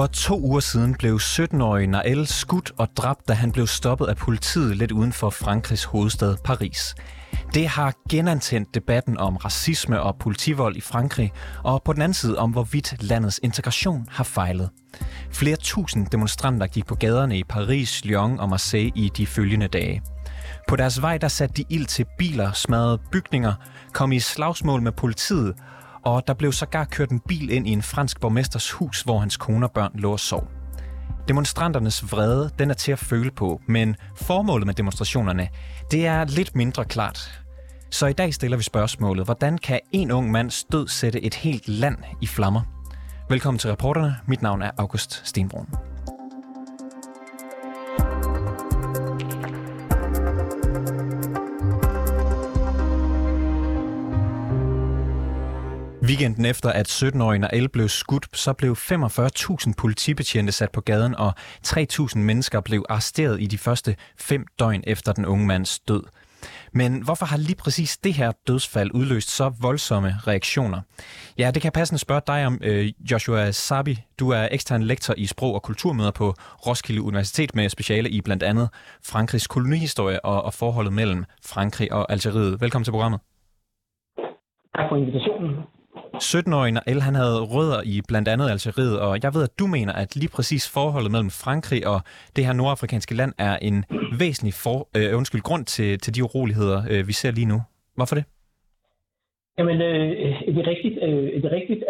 For 2 uger siden blev 17-årige Nahel skudt og dræbt, da han blev stoppet af politiet lidt uden for Frankrigs hovedstad Paris. Det har genantændt debatten om racisme og politivold i Frankrig, og på den anden side om, hvorvidt landets integration har fejlet. Flere tusind demonstranter gik på gaderne i Paris, Lyon og Marseille i de følgende dage. På deres vej der satte de ild til biler, smadrede bygninger, kom i slagsmål med politiet, og der blev sågar kørt en bil ind i en fransk borgmesters hus, hvor hans kone og børn lå og sov. Demonstranternes vrede, den er til at føle på, men formålet med demonstrationerne, det er lidt mindre klart. Så i dag stiller vi spørgsmålet, hvordan kan en ung mand stød sætte et helt land i flammer? Velkommen til Reporterne. Mit navn er August Stenbroen. Weekenden efter, at 17-årige Nahel blev skudt, så blev 45.000 politibetjente sat på gaden, og 3.000 mennesker blev arresteret i de første 5 døgn efter den unge mands død. Men hvorfor har lige præcis det her dødsfald udløst så voldsomme reaktioner? Ja, det kan passende spørge dig om, Joshua Sabih. Du er ekstern lektor i sprog- og kulturmøder på Roskilde Universitet med speciale i blandt andet Frankrigs kolonihistorie og forholdet mellem Frankrig og Algeriet. Velkommen til programmet. Tak for invitationen. 17-årige Nahel, han havde rødder i blandt andet Algeriet, og jeg ved, at du mener, at lige præcis forholdet mellem Frankrig og det her nordafrikanske land er en væsentlig grund til de uroligheder, vi ser lige nu. Hvorfor det? Jamen, det er rigtigt,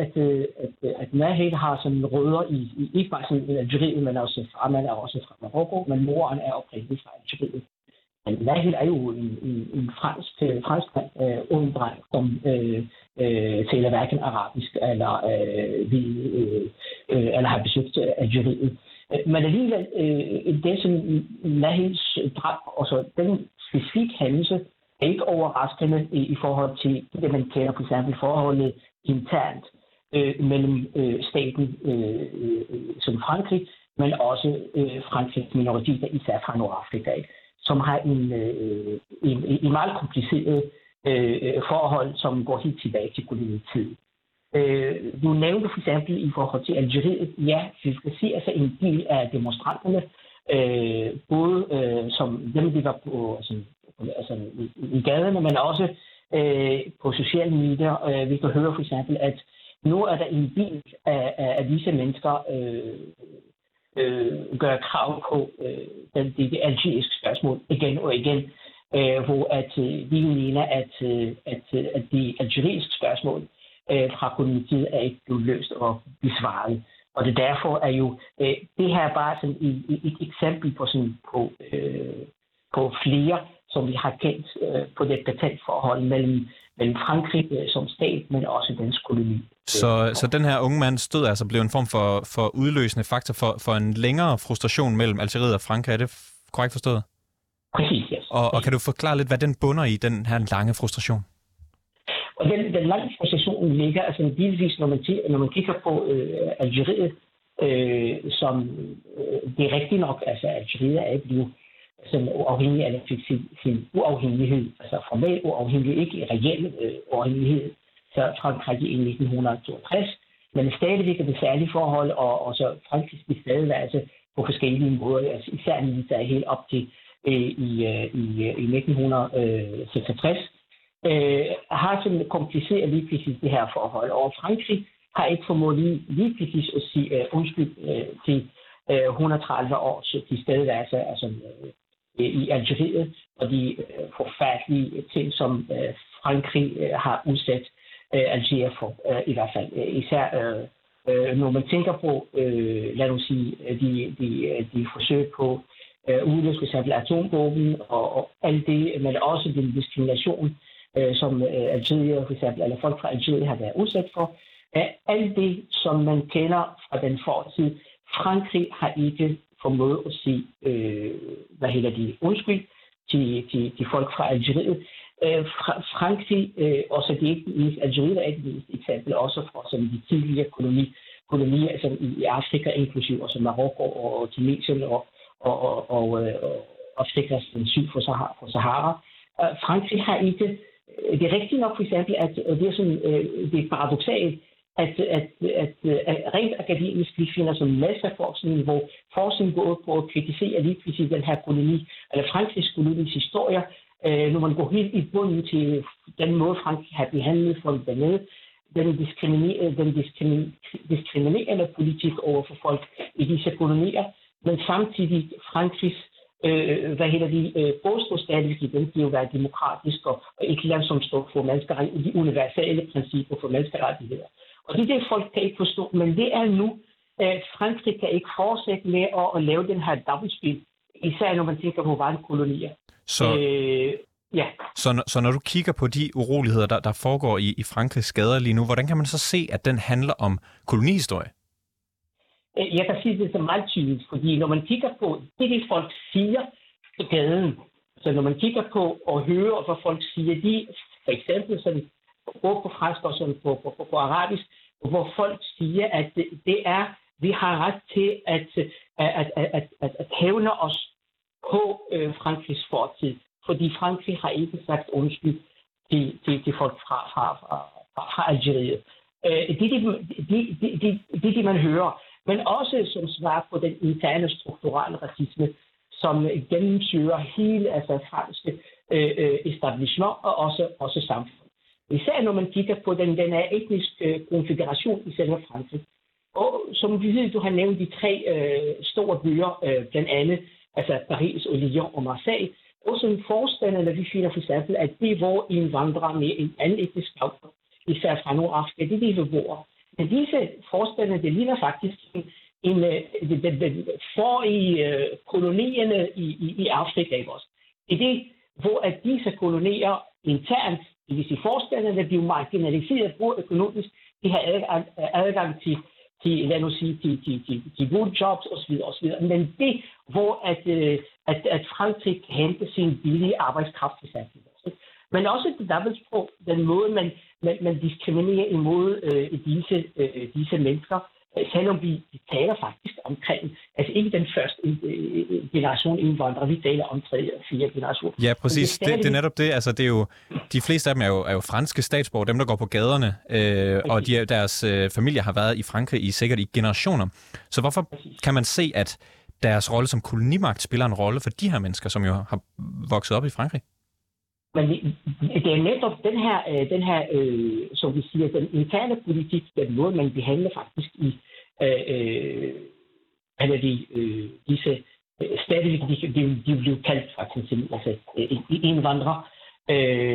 at Nahel har sådan rødder i ikke bare sådan Algeriet, men også fra Marokko, men moren er oprindeligt fra Algeriet. Men Nahel er jo en fransk ung dreng, som taler hverken arabisk eller har besøgt Algeriet. Men alligevel, det som Nahels drab, og så den specifikke hændelse, er ikke overraskende i forhold til det, man kender for eksempel forholdet internt mellem staten som Frankrig, men også Frankrigs minoriteter, især fra Nordafrika, som har en meget kompliceret forhold, som går helt tilbage til kolonitiden. Du nævnte for eksempel i forhold til Algeriet, ja, vi skal se altså en del af demonstranterne, både som dem, der var på i gaderne, men også på sociale medier. Vi kan høre for eksempel, at nu er der en del af disse mennesker, gør krav på det algeriske spørgsmål igen og igen, hvor at vi mener, at det algeriske spørgsmål fra kolonitiden er ikke blevet løst og besvaret. Og det derfor er jo det her bare sådan et eksempel på sådan på flere, som vi har kendt på det patent forhold mellem Frankrig som stat, men også dansk koloni. Så den her unge mand stød altså blev en form for udløsende faktor for en længere frustration mellem Algeriet og Frankrig. Er det korrekt forstået? Præcis, ja. Yes. Og kan du forklare lidt, hvad den bunder i, den her lange frustration? Og den lange frustration ligger altså delvis, når man kigger på Algeriet, som det er rigtigt nok, altså Algeriet er blevet som uafhængig af sin uafhængighed, altså formel uafhængighed, ikke reel uafhængighed, så Frankrig i 1962, men stadigvæk er det særlige forhold, og så Frankrigs tilstedeværelse på forskellige måder, altså især lige der helt op til i 1966, har sådan kompliceret lige præcis det her forhold, og Frankrig har ikke formået lige præcis at sige undskyld til 130 års tilstedeværelse, altså i Algeriet, og de forfærdelige ting, som Frankrig har udsat Algeriet for, i hvert fald. Især når man tænker på, lad os sige, de forsøg på udløse for eksempel atomvåben og alt det, men også den diskrimination, som Algeriet for eksempel, eller folk fra Algeriet har været udsat for. Alt det, som man kender fra den fortid, Frankrig har ikke formået at sige, undskyld til folk fra Algeriet. Frankrig, også det ikke mest, Algeriet er ikke mest eksempel, også fra som de tidligere kolonier altså i Afrika, inklusive også Marokko og Tunesien og Afrikas syd for Sahara. Frankrig har ikke, det er rigtigt nok for eksempel, at det er sådan, det er paradoksalt, at rent akademisk, vi finder som masser af forskning, hvor forskning går på at kritisere lige præcis den her koloni, eller fransk kolonis historier, når man går helt i bunden til den måde, Frank har behandlet folk dernede, den diskriminerende politik over for folk i disse kolonier, men samtidig Frankrigs påståstatisk, den skal jo være demokratisk og ikke lade som stå for de universelle principper for menneskerettigheder. Og det er det, folk kan ikke forstå, men det er nu, at Frankrig kan ikke fortsætte med at lave den her dobbeltspil, især når man tænker på varekolonier. Så når du kigger på de uroligheder, der foregår i Frankrigs gader lige nu, hvordan kan man så se, at den handler om kolonihistorie? Jeg kan sige det så meget tydeligt, fordi når man kigger på det folk siger på gaden, så når man kigger på og hører, hvad folk siger, de for eksempel sådan, både på fransk og sådan på arabisk, hvor folk siger, at det er, vi har ret til at hævne os på Frankrigs fortid, fordi Frankrig har ikke sagt undskyld til folk fra Algeriet. Det man hører, men også som svar på den interne strukturelle racisme, som gennemsøger hele franske establishment og også samfund. Især når man kigger på den her etniske konfiguration i selve Frankrig. Og som du har nævnt de tre store byer, blandt andet Paris, Lyon og Marseille, og som forstanderne, vi finder for eksempel, at det hvor indvandrere med en anden etnisk baggrund, især fra Nordafrika, det er de beboere. Men disse forstande, det ligner faktisk den forrige kolonierne i Afrika i vores. Det er det, hvor at disse kolonier internt, det vil sige forstanderne, bliver marginaliseret på økonomisk, de har adgang til lad os sige, til gode jobs osv. Men det, hvor at Frankrig kan hente sin billige arbejdskraft i samfundet. Men også det dobbeltsprog, den måde, man diskriminerer imod disse mennesker, selvom vi taler faktisk omkring, altså ikke den første generation indvandrere, vi taler om 3 og 4 generationer. Ja, præcis. Det er netop det. Altså, det er jo, de fleste af dem er jo franske statsborgere, dem der går på gaderne, og deres familier har været i Frankrig sikkert i generationer. Så hvorfor kan man se, at deres rolle som kolonimagt spiller en rolle for de her mennesker, som jo har vokset op i Frankrig? Men det er netop den her, som vi siger, den interne politik, den måde, man behandler faktisk i disse stadigvæk, de bliver kaldt faktisk indvandrere,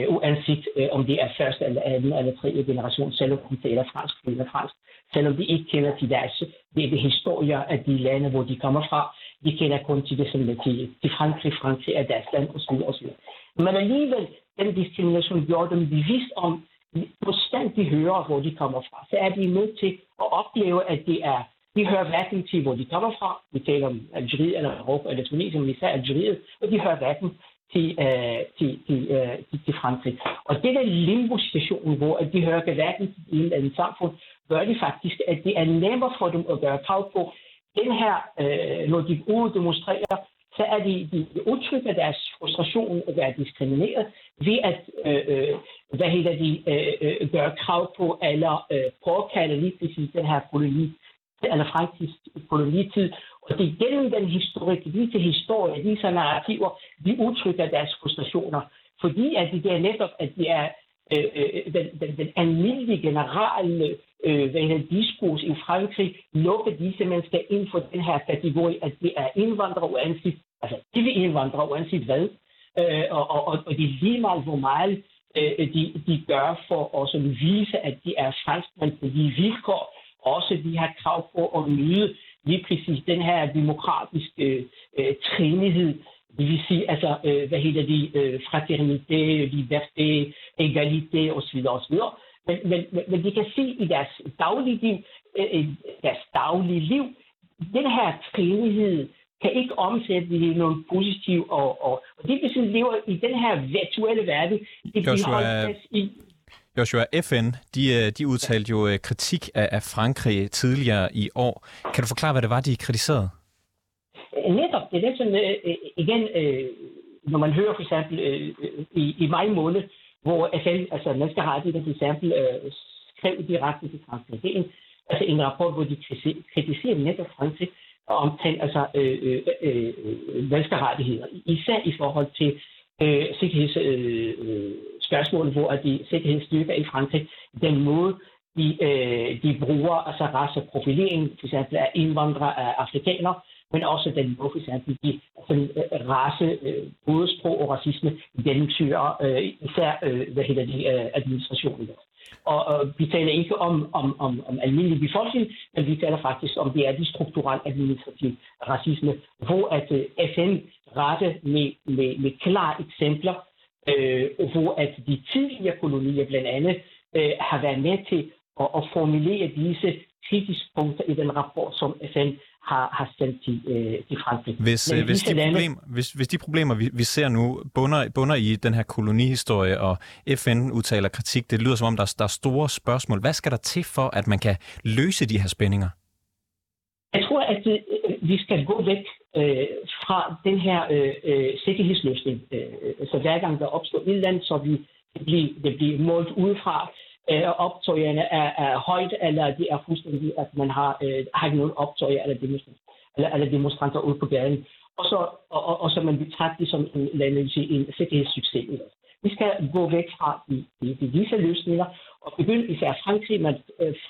uanset om det er første eller anden eller tredje generation, selvom de taler fransk eller fransk, selvom de ikke kender til deres det historier af de lande, hvor de kommer fra. De kender kun til det, som er til Frankrig er deres land osv. Men alligevel, den diskrimination gjorde dem bevidst om, hvordan de hører, hvor de kommer fra. Så er de nødt til at opleve, at de hører hverken til, hvor de kommer fra. Vi taler om Algeriet eller Europa eller Tunisien, men især Algeriet, og de hører hverken til Frankrig. Og det der limbo-situation, hvor de hører hverken til en eller anden samfund, gør det faktisk, at det er nemmere for dem at gøre krav på. Den her, når de ude demonstrerer, så er de udtrykker deres frustration at være diskrimineret ved at gøre krav på eller påkalde lige præcis den her koloni, eller frankisk kolonitid. Og det er gennem den historik, disse historier, disse narrativer, de udtrykker deres frustrationer. Fordi at det er netop, at det er den almindelige generelle diskurs i Frankrig lukker disse mennesker ind for den her kategori, at det er indvandrere uanset, altså de vil indvandrere uanset hvad, og det er lige meget, hvor meget de gør for også at vise, at de er franskmænd på de vilkår, også de har krav på at nyde lige præcis den her demokratiske trinighed. Det vil sige, altså, fraternité, liberté, égalité osv. osv. Men de kan se i deres daglige liv, den her trinighed kan ikke omsætte det i noget positivt. Og det, hvis vi lever i den her virtuelle verden, det bliver holdt fast i. Joshua, FN, de udtalte jo kritik af Frankrig tidligere i år. Kan du forklare, hvad det var, de kritiserede? Netop, det er det, som når man hører for eksempel i maj måned, hvor FN, altså menneskerettigheden for eksempel, eksempel i retten til Frankrig. Altså en rapport, hvor de kritiserer netop Frankrig omkring altså, menneskerettigheder, især i forhold til sikkerhedsspørgsmål, hvor de sikkerhedsstyrker i Frankrig, den måde, de bruger altså raceprofilering, for eksempel af indvandrere af afrikanere, men også den måde, for eksempel de race, både sprog og racisme, gennemsyrer især administrationen. Og vi taler ikke om almindelig befolkning, men vi taler faktisk om, det er de strukturelle administrative racisme, hvor at FN rette med klare eksempler, hvor at de tidligere kolonier blandt andet har været med til at formulere disse kritiske punkter i den rapport, som FN har sendt til Frankrig. Hvis de problemer, vi ser nu, bunder i den her kolonihistorie, og FN udtaler kritik, det lyder som om, der er store spørgsmål. Hvad skal der til for, at man kan løse de her spændinger? Jeg tror, at vi skal gå væk fra den her sikkerhedsløsning. Så hver gang der opstår et eller andet, så det bliver målt udefra, optøjerne er højt, eller det er fuldstændig, at man har ikke nogen optøjer eller demonstranter ude på gaden. Og så man betragter det som en sikkerhedssucces. Vi skal gå væk fra disse løsninger, og begynde især Frankrig, men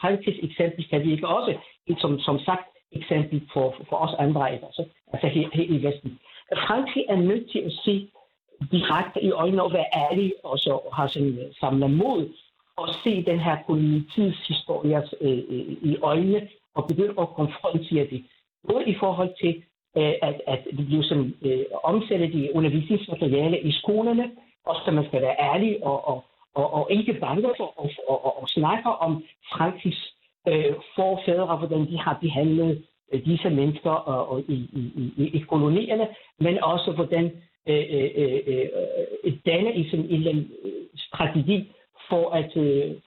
Frankrigs eksempel kan vi ikke også, som sagt, eksempel for os andre, altså her i Vesten. Frankrig er nødt til at se direkte i øjnene og være ærlig, og så har sådan samlet mod, og se den her kolonitidshistorie i øjnene, og begynde at konfrontere det. Både i forhold til, at det bliver sådan, omsættet i undervisningsmateriale i skolerne, og så man skal være ærlig og ikke bange for og snakke om Frankrigs forfædre, hvordan de har behandlet disse mennesker og i kolonierne, men også hvordan danne i sådan en eller anden strategi, for at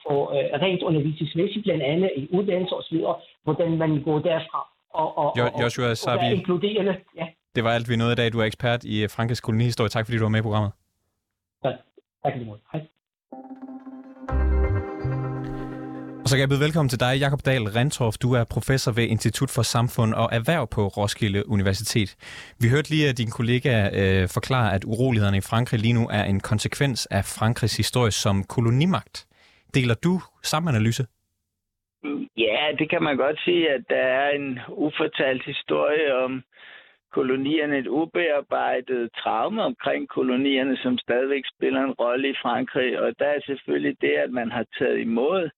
få rent undervisningsmæssigt, blandt andet i uddannelse og så videre, hvordan man går derfra Joshua Sabih, inkluderende. Ja. Det var alt, vi nåede i dag. Du er ekspert i Frankrigs kolonihistorie. Tak, fordi du var med i programmet. Tak lige måde. Hej. Og så kan jeg byde velkommen til dig, Jacob Dahl Rendtorff. Du er professor ved Institut for Samfund og Erhverv på Roskilde Universitet. Vi hørte lige, at din kollega forklarer, at urolighederne i Frankrig lige nu er en konsekvens af Frankrigs historie som kolonimagt. Deler du samme analyse? Ja, det kan man godt sige, at der er en ufortalt historie om kolonierne, et ubearbejdet traume omkring kolonierne, som stadigvæk spiller en rolle i Frankrig. Og der er selvfølgelig det, at man har taget imod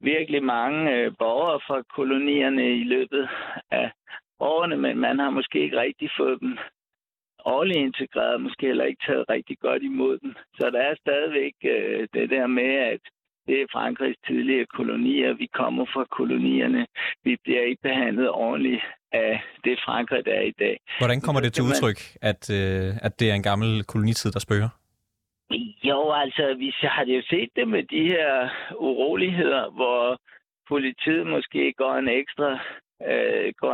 virkelig mange borgere fra kolonierne i løbet af årene, men man har måske ikke rigtig fået dem ordentligt integreret, måske heller ikke taget rigtig godt imod dem. Så der er stadigvæk det der med, at det er Frankrigs tidligere kolonier, vi kommer fra kolonierne, vi bliver ikke behandlet ordentligt af det Frankrig, der er i dag. Hvordan kommer det til udtryk, at det er en gammel kolonitid, der spøger? Jo, altså, vi har jo set det med de her uroligheder, hvor politiet måske går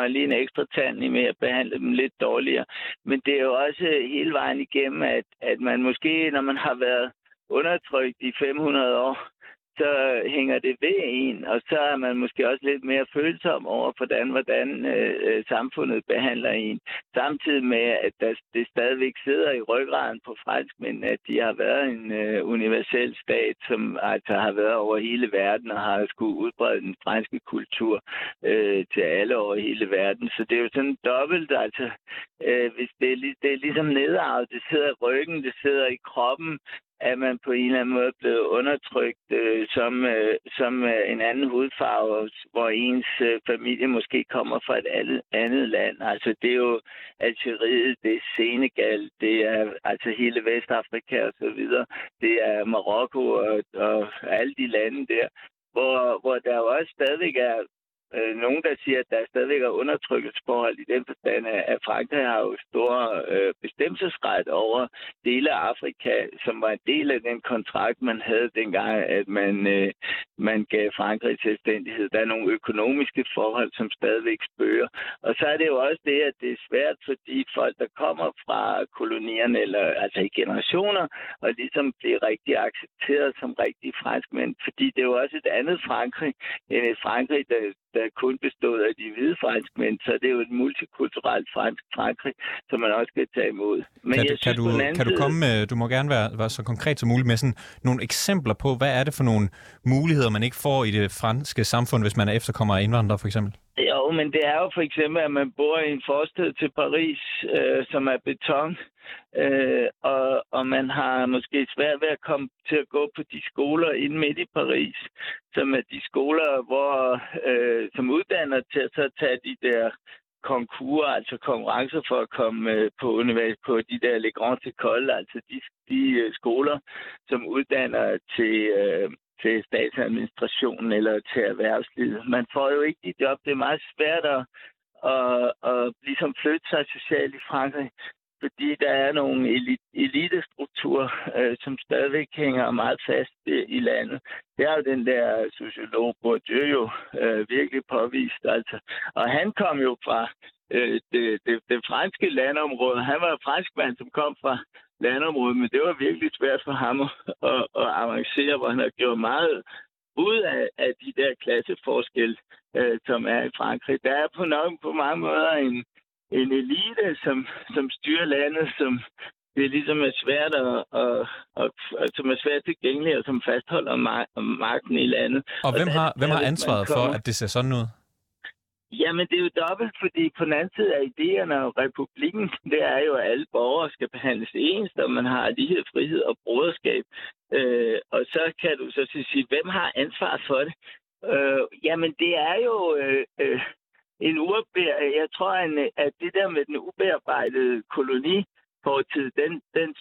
lige en ekstra tand i med at behandle dem lidt dårligere. Men det er jo også hele vejen igennem, at man måske, når man har været undertrykt i 500 år, så hænger det ved en, og så er man måske også lidt mere følsom over, hvordan samfundet behandler en. Samtidig med, at det stadigvæk sidder i ryggraden på franskmændene, at de har været en universel stat, som altså har været over hele verden og har skulle udbrede den franske kultur til alle over hele verden. Så det er jo sådan dobbelt, altså. Hvis det er ligesom nedarvet, det sidder i ryggen, det sidder i kroppen, at man på en eller anden måde blev undertrykt som en anden hudfarve, hvor ens familie måske kommer fra et andet land. Altså det er jo Algeriet, det er Senegal, det er altså hele Vestafrika og så videre, det er Marokko og alle de lande der, hvor der jo også stadigvæk er nogen, der siger, at der stadigvæk er undertrykkelsesforhold i den forstand, at Frankrig har jo stor bestemmelsesret over dele af Afrika, som var en del af den kontrakt, man havde dengang, at man gav Frankrig selvstændighed. Der er nogle økonomiske forhold, som stadigvæk spøger. Og så er det jo også det, at det er svært, fordi folk, der kommer fra kolonierne, eller altså i generationer, og ligesom bliver rigtig accepteret som rigtige franskmænd. Fordi det er jo også et andet Frankrig, end et Frankrig, der kun bestod af de hvide franskmænd, så det er jo et multikulturelt Frankrig, som man også skal tage imod. Men du må gerne være så konkret som muligt med sådan nogle eksempler på, hvad er det for nogle muligheder, man ikke får i det franske samfund, hvis man er efterkommer af indvandrere for eksempel? Jo, men det er jo for eksempel, at man bor i en forstad til Paris, som er beton, og man har måske svært ved at komme til at gå på de skoler inde midt i Paris, som er de skoler, som uddanner til at tage de der konkurser, altså konkurrencer for at komme på universitet på de der Les Grandes Écoles, altså de skoler, som uddanner til statsadministrationen eller til erhvervslivet. Man får jo ikke de job. Det er meget svært at ligesom flytte sig socialt i Frankrig, fordi der er nogle elitestrukturer, som stadigvæk hænger meget fast i landet. Det er jo den der sociolog Bourdieu jo virkelig påvist. Altså. Og han kom jo fra det franske landområde. Han var en franskmand, som kom fra landområdet, men det var virkelig svært for ham at avancere, hvor han har gjort meget ud af de der klasseforskelle, som er i Frankrig. Der er på mange måder en elite, som styrer landet, som det ligesom er svært og som er svært tilgængeligt, og som fastholder magten i landet. Og hvem har ansvaret for, at det ser sådan ud? Jamen, det er jo dobbelt, fordi på den anden side af idéerne og republikken, det er jo, at alle borgere skal behandles ens, og man har lighed, frihed og broderskab. Og så kan du så sige, hvem har ansvaret for det? Jamen, det er jo... Jeg tror, at det der med den ubearbejdede kolonifortid, den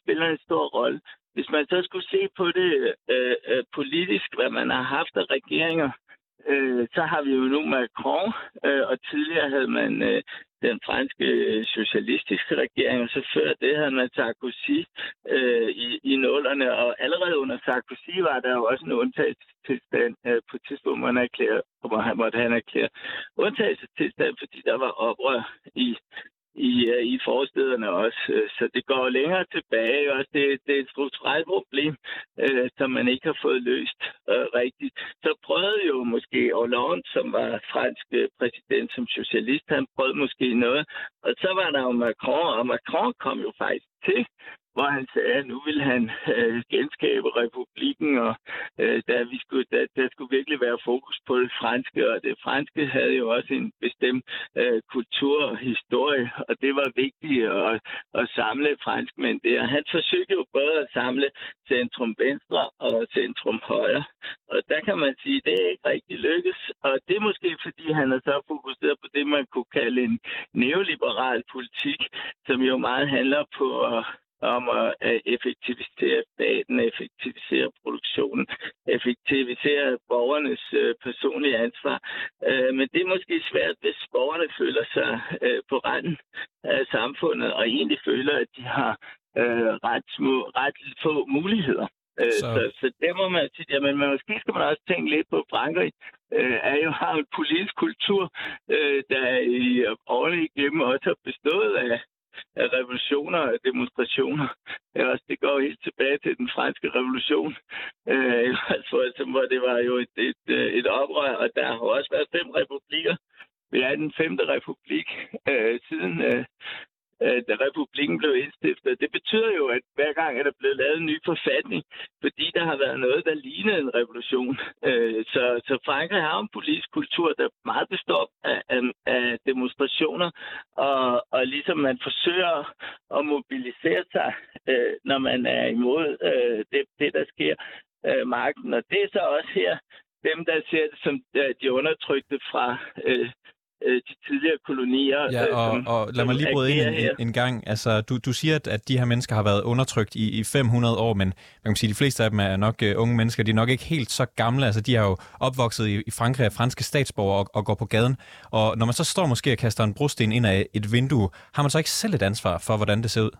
spiller en stor rolle. Hvis man så skulle se på det politisk, hvad man har haft af regeringer, så har vi jo nu Macron, og tidligere havde man den franske socialistiske regering, og så før det havde man Sarkozy i 0'erne, og allerede under Sarkozy var der jo også en undtagelsestilstand på et tidspunkt, hvor han måtte erklære undtagelsestilstand, fordi der var oprør i forstederne også. Så det går længere tilbage. Også det er et strukturelt problem, som man ikke har fået løst rigtigt. Så prøvede jo måske Hollande, som var fransk præsident som socialist, han prøvede måske noget. Og så var der jo Macron, og Macron kom jo faktisk til, hvor han sagde, at nu ville han genskabe republikken, og der skulle virkelig være fokus på det franske, og det franske havde jo også en bestemt kultur og historie, og det var vigtigt at samle franskmænd der. Han forsøgte jo både at samle centrum-venstre og centrum-højre, og der kan man sige, at det er ikke rigtig lykkes, og det er måske fordi, han er så fokuseret på det, man kunne kalde en neoliberal politik, som jo meget handler på om at effektivisere staten, effektivisere produktionen, effektivisere borgernes personlige ansvar. Men det er måske svært, hvis borgerne føler sig på randen af samfundet, og egentlig føler, at de har ret få muligheder. Så der må man sige, jamen måske skal man også tænke lidt på Frankrig. Har en politisk kultur, der i årene igennem også har bestået af revolutioner og demonstrationer. Det går helt tilbage til den franske revolution, hvor det var jo et oprør, og der har også været 5 republikker. Vi er i den 5. republik siden da republikken blev indstiftet. Det betyder jo, at hver gang er der blevet lavet en ny forfatning, fordi der har været noget, der ligner en revolution. Så Frankrig har en politisk kultur, der meget består af demonstrationer, og ligesom man forsøger at mobilisere sig, når man er imod det, der sker magten. Og det er så også her, dem, der ser det som de undertrykte fra de tidligere kolonier. Ja, og lad mig lige bryde ind en gang. Altså, du siger, at de her mennesker har været undertrykt i 500 år, men man kan sige, at de fleste af dem er nok unge mennesker. De er nok ikke helt så gamle. Altså, de er jo opvokset i Frankrig af franske statsborgere og går på gaden. Og når man så står måske og kaster en brosten ind af et vindue, har man så ikke selv et ansvar for, hvordan det ser ud?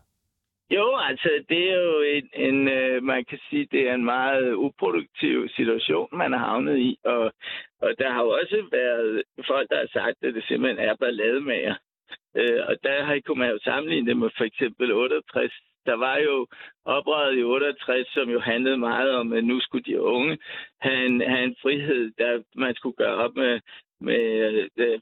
Jo, altså det er jo en man kan sige, det er en meget uproduktiv situation, man har havnet i. Og der har jo også været folk, der har sagt, at det simpelthen er ballademager. Og der kunne man jo sammenligne det med for eksempel 68. Der var jo oprøret i 68, som jo handlede meget om, at nu skulle de unge have en frihed, der man skulle gøre op med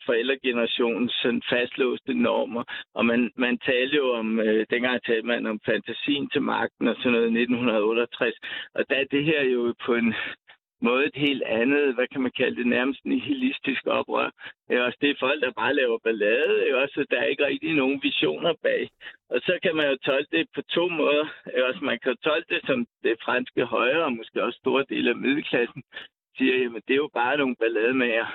forældregenerationens sådan fastlåste normer. Og man talte jo om, dengang talte man om fantasien til magten og sådan noget i 1968. Og der er det her jo på en måde et helt andet, hvad kan man kalde det, nærmest nihilistisk oprør. Også det er folk, der bare laver ballade, også der er ikke rigtig nogen visioner bag. Og så kan man jo tolke det på to måder. Også man kan tolke det som det franske højre, og måske også store dele af middelklassen, siger, jamen det er jo bare nogle ballademager,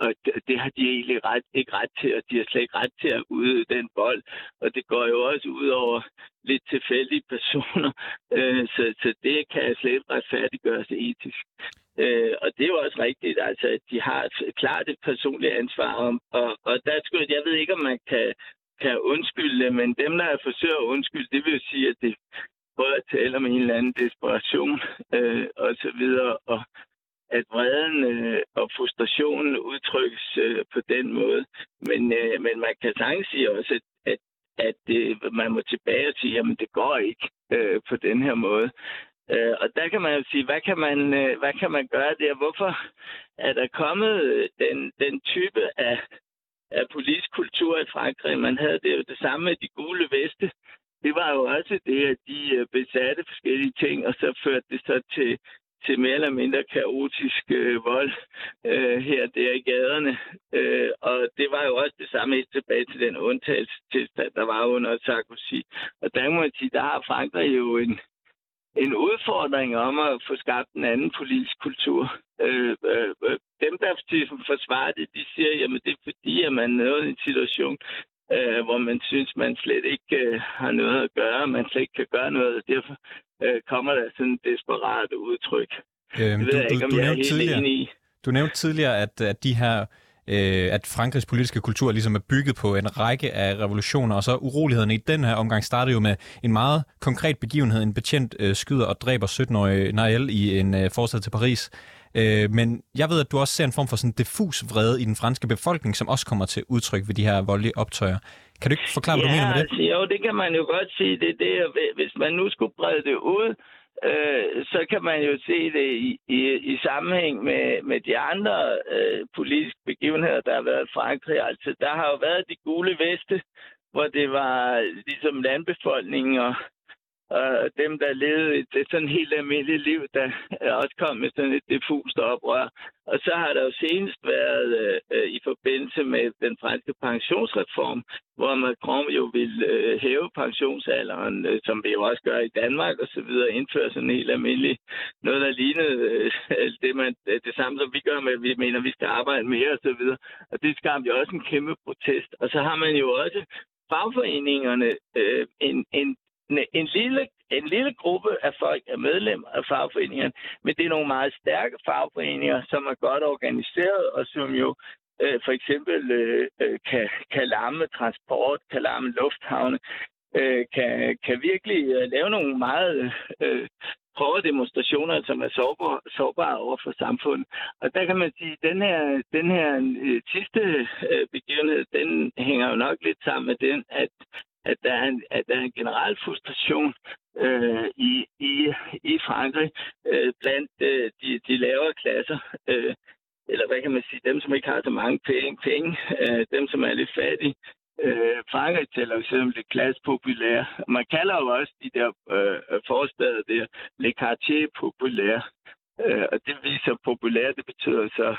og det har de egentlig ikke ret til, og de har slet ikke ret til at udøve den vold, og det går jo også ud over lidt tilfældige personer, så det kan jeg slet ikke retfærdiggøres etisk. Og det er jo også rigtigt, altså at de har klart et personligt ansvar, og der skulle jeg ved ikke, om man kan undskylde det, men dem, der forsøger at undskylde, det vil jo sige, at det prøver at tale om en eller anden desperation, osv., og at vreden og frustrationen udtrykkes på den måde. Men man kan sagtens sige også, at man må tilbage og sige, jamen det går ikke på den her måde. Og der kan man jo sige, hvad kan man gøre der? Hvorfor er der kommet den type af politisk kultur i Frankrig? Man havde det jo det samme med de gule veste. Det var jo også det, at de besatte forskellige ting, og så førte det så til mere eller mindre kaotisk vold her der i gaderne. Og det var jo også det samme helt tilbage til den undtagelsestilstand, der var under Sarkozy. Og der må jeg sige, der har Frankrig jo en udfordring om at få skabt en anden politisk kultur. Dem, der forsvarer det, de siger, jamen det er fordi, at man er nået i en situation, hvor man synes, man slet ikke har noget at gøre, man slet ikke kan gøre noget, og derfor kommer der sådan et desperat udtryk. Du nævnte tidligere, at de her, at Frankrigs politiske kultur ligesom er bygget på en række af revolutioner, og så urolighederne i den her omgang startede jo med en meget konkret begivenhed. En betjent skyder og dræber 17-årige Nahel i en forstad til Paris. Men jeg ved, at du også ser en form for sådan diffus vrede i den franske befolkning, som også kommer til udtryk ved de her voldelige optøjer. Kan du ikke forklare, hvad du mener med det? Altså, jo, det kan man jo godt sige. Det er det, hvis man nu skulle brede det ud, så kan man jo se det i sammenhæng med de andre politiske begivenheder, der har været i Frankrig. Altså, der har jo været de gule veste, hvor det var ligesom landbefolkningen og dem, der levede et sådan helt almindeligt liv, der også kom med sådan et diffust oprør. Og så har der jo senest været i forbindelse med den franske pensionsreform, hvor Macron jo ville hæve pensionsalderen, som vi jo også gør i Danmark osv., indføre sådan helt almindeligt noget, der lignede det samme, som vi gør med, at vi mener, at vi skal arbejde mere osv. Og det skabte jo også en kæmpe protest. Og så har man jo også fagforeningerne en lille gruppe af folk er medlemmer af fagforeningerne, men det er nogle meget stærke fagforeninger, som er godt organiseret, og som jo for eksempel kan lamme transport, kan lamme lufthavne, kan virkelig lave nogle meget hårde demonstrationer, som er sårbare over for samfundet. Og der kan man sige, at den her sidste begivenhed, den hænger jo nok lidt sammen med den, at der er en generel frustration i Frankrig blandt de lavere klasser, eller hvad kan man sige, dem, som ikke har så mange penge, dem, som er lidt fattige. Frankrig tæller jo selvom lidt klassepopulære. Man kalder jo også de der forsteder der, les quartiers populære. Og det viser populære, det betyder så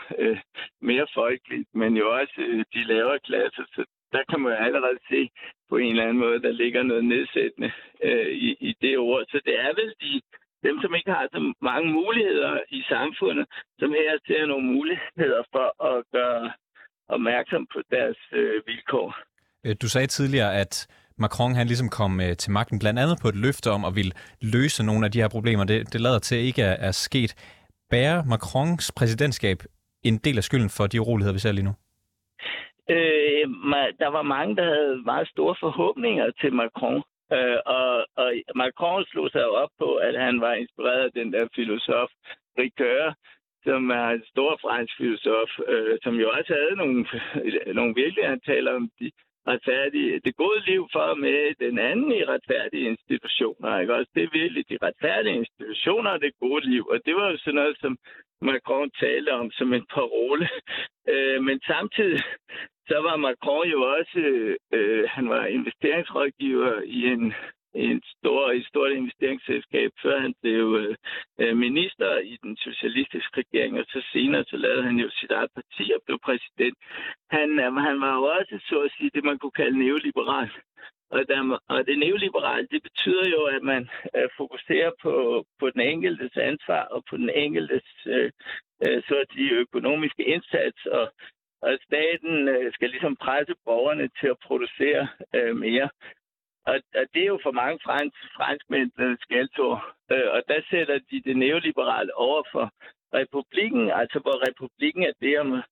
mere folkeligt, men jo også de lavere klasser. Så der kan man jo allerede se på en eller anden måde, der ligger noget nedsættende i det ord. Så det er vel dem, som ikke har så mange muligheder i samfundet, som her ser nogle muligheder for at gøre, om opmærksom på deres vilkår. Du sagde tidligere, at Macron han ligesom kom til magten blandt andet på et løfte om at ville løse nogle af de her problemer. Det lader til ikke er sket. Bærer Macrons præsidentskab en del af skylden for de uroligheder, vi ser lige nu? Der var mange, der havde meget store forhåbninger til Macron. Og Macron slog sig op på, at han var inspireret af den der filosof Ricœur, som er en stor fransk filosof, som jo også havde nogle virkelig, han taler om de retfærdige, det gode liv for med den anden i retfærdige institutioner, ikke også? Det er virkelig de retfærdige institutioner og det gode liv, og det var jo sådan noget, som Macron talte om som en parole. Men samtidig så var Macron jo også, han var investeringsrådgiver i et stort investeringsselskab, før han blev minister i den socialistiske regering, og så senere så lavede han jo sit eget parti og blev præsident. Han var jo også, så at sige, det man kunne kalde neoliberal. Og det neoliberale, det betyder jo, at man fokuserer på den enkeltes ansvar og på den enkeltes så at sige, økonomiske indsats, og staten skal ligesom presse borgerne til at producere mere. Og det er jo for mange franskmænd skældsord. Og der sætter de det neoliberale over for republikken, altså hvor republikken er det om at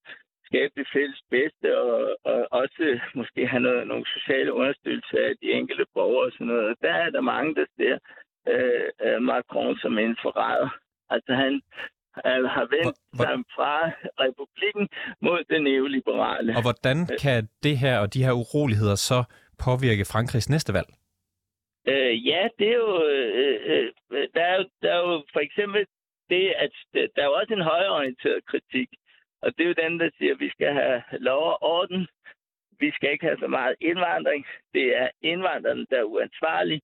skabe det fælles bedste, og også måske have nogle sociale understøttelser af de enkelte borgere og sådan noget. Og der er der mange, der ser Macron som en forræder. Altså han har vendt sig fra republikken mod det neoliberale. Og hvordan kan det her og de her uroligheder så påvirke Frankrigs næste valg? Det er jo... Der er jo for eksempel det, at der er jo også en højreorienteret kritik. Og det er jo den, der siger, at vi skal have lov og orden. Vi skal ikke have så meget indvandring. Det er indvandrerne, der er uansvarlige.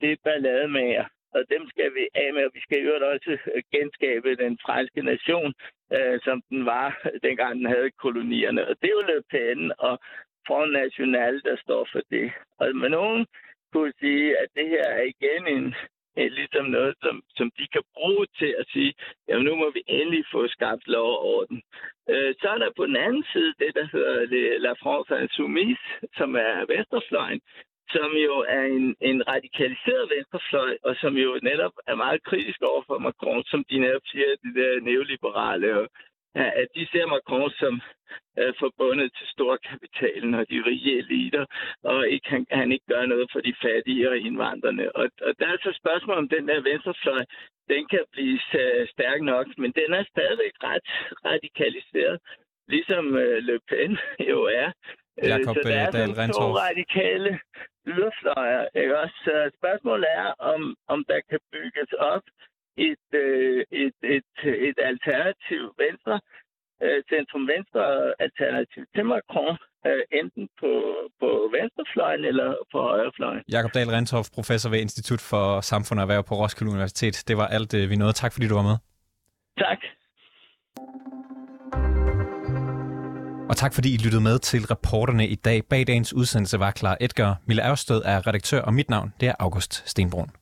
Det er ballademager. Og dem skal vi af med, og vi skal i øvrigt også genskabe den franske nation, som den var, dengang den havde kolonierne. Og det er jo Le Pen og Front National, der står for det. Og men nogen kunne sige, at det her er igen en ligesom noget, som de kan bruge til at sige, jamen nu må vi endelig få skabt lov og orden. Så er der på den anden side det, der hedder La France en soumis, som er venstrefløjen, som jo er en radikaliseret venstrefløj, og som jo netop er meget kritisk over for Macron, som de netop siger, de der neoliberale, og at de ser Macron som forbundet til storkapitalen og de rige eliter, og han ikke gør noget for de fattige og indvandrerne. Og der er så spørgsmål om den der venstrefløj, den kan blive stærk nok, men den er stadigvæk ret radikaliseret, ligesom Le Pen jo er. Jacob Dahl Rendtorff. Så radikale yderfløjer, ikke også? Så spørgsmålet er, om der kan bygges op et alternativ venstre, centrum-venstre alternativ til Macron, enten på venstrefløjen eller på højrefløjen. Jacob Dahl Rendtorff, professor ved Institut for Samfund og Erhverv på Roskilde Universitet. Det var alt, vi nåede. Tak, fordi du var med. Tak. Og tak, fordi I lyttede med til Reporterne i dag. Bag dagens udsendelse var Edgar Mille Ørsted er redaktør, og mit navn det er August Stenbroen.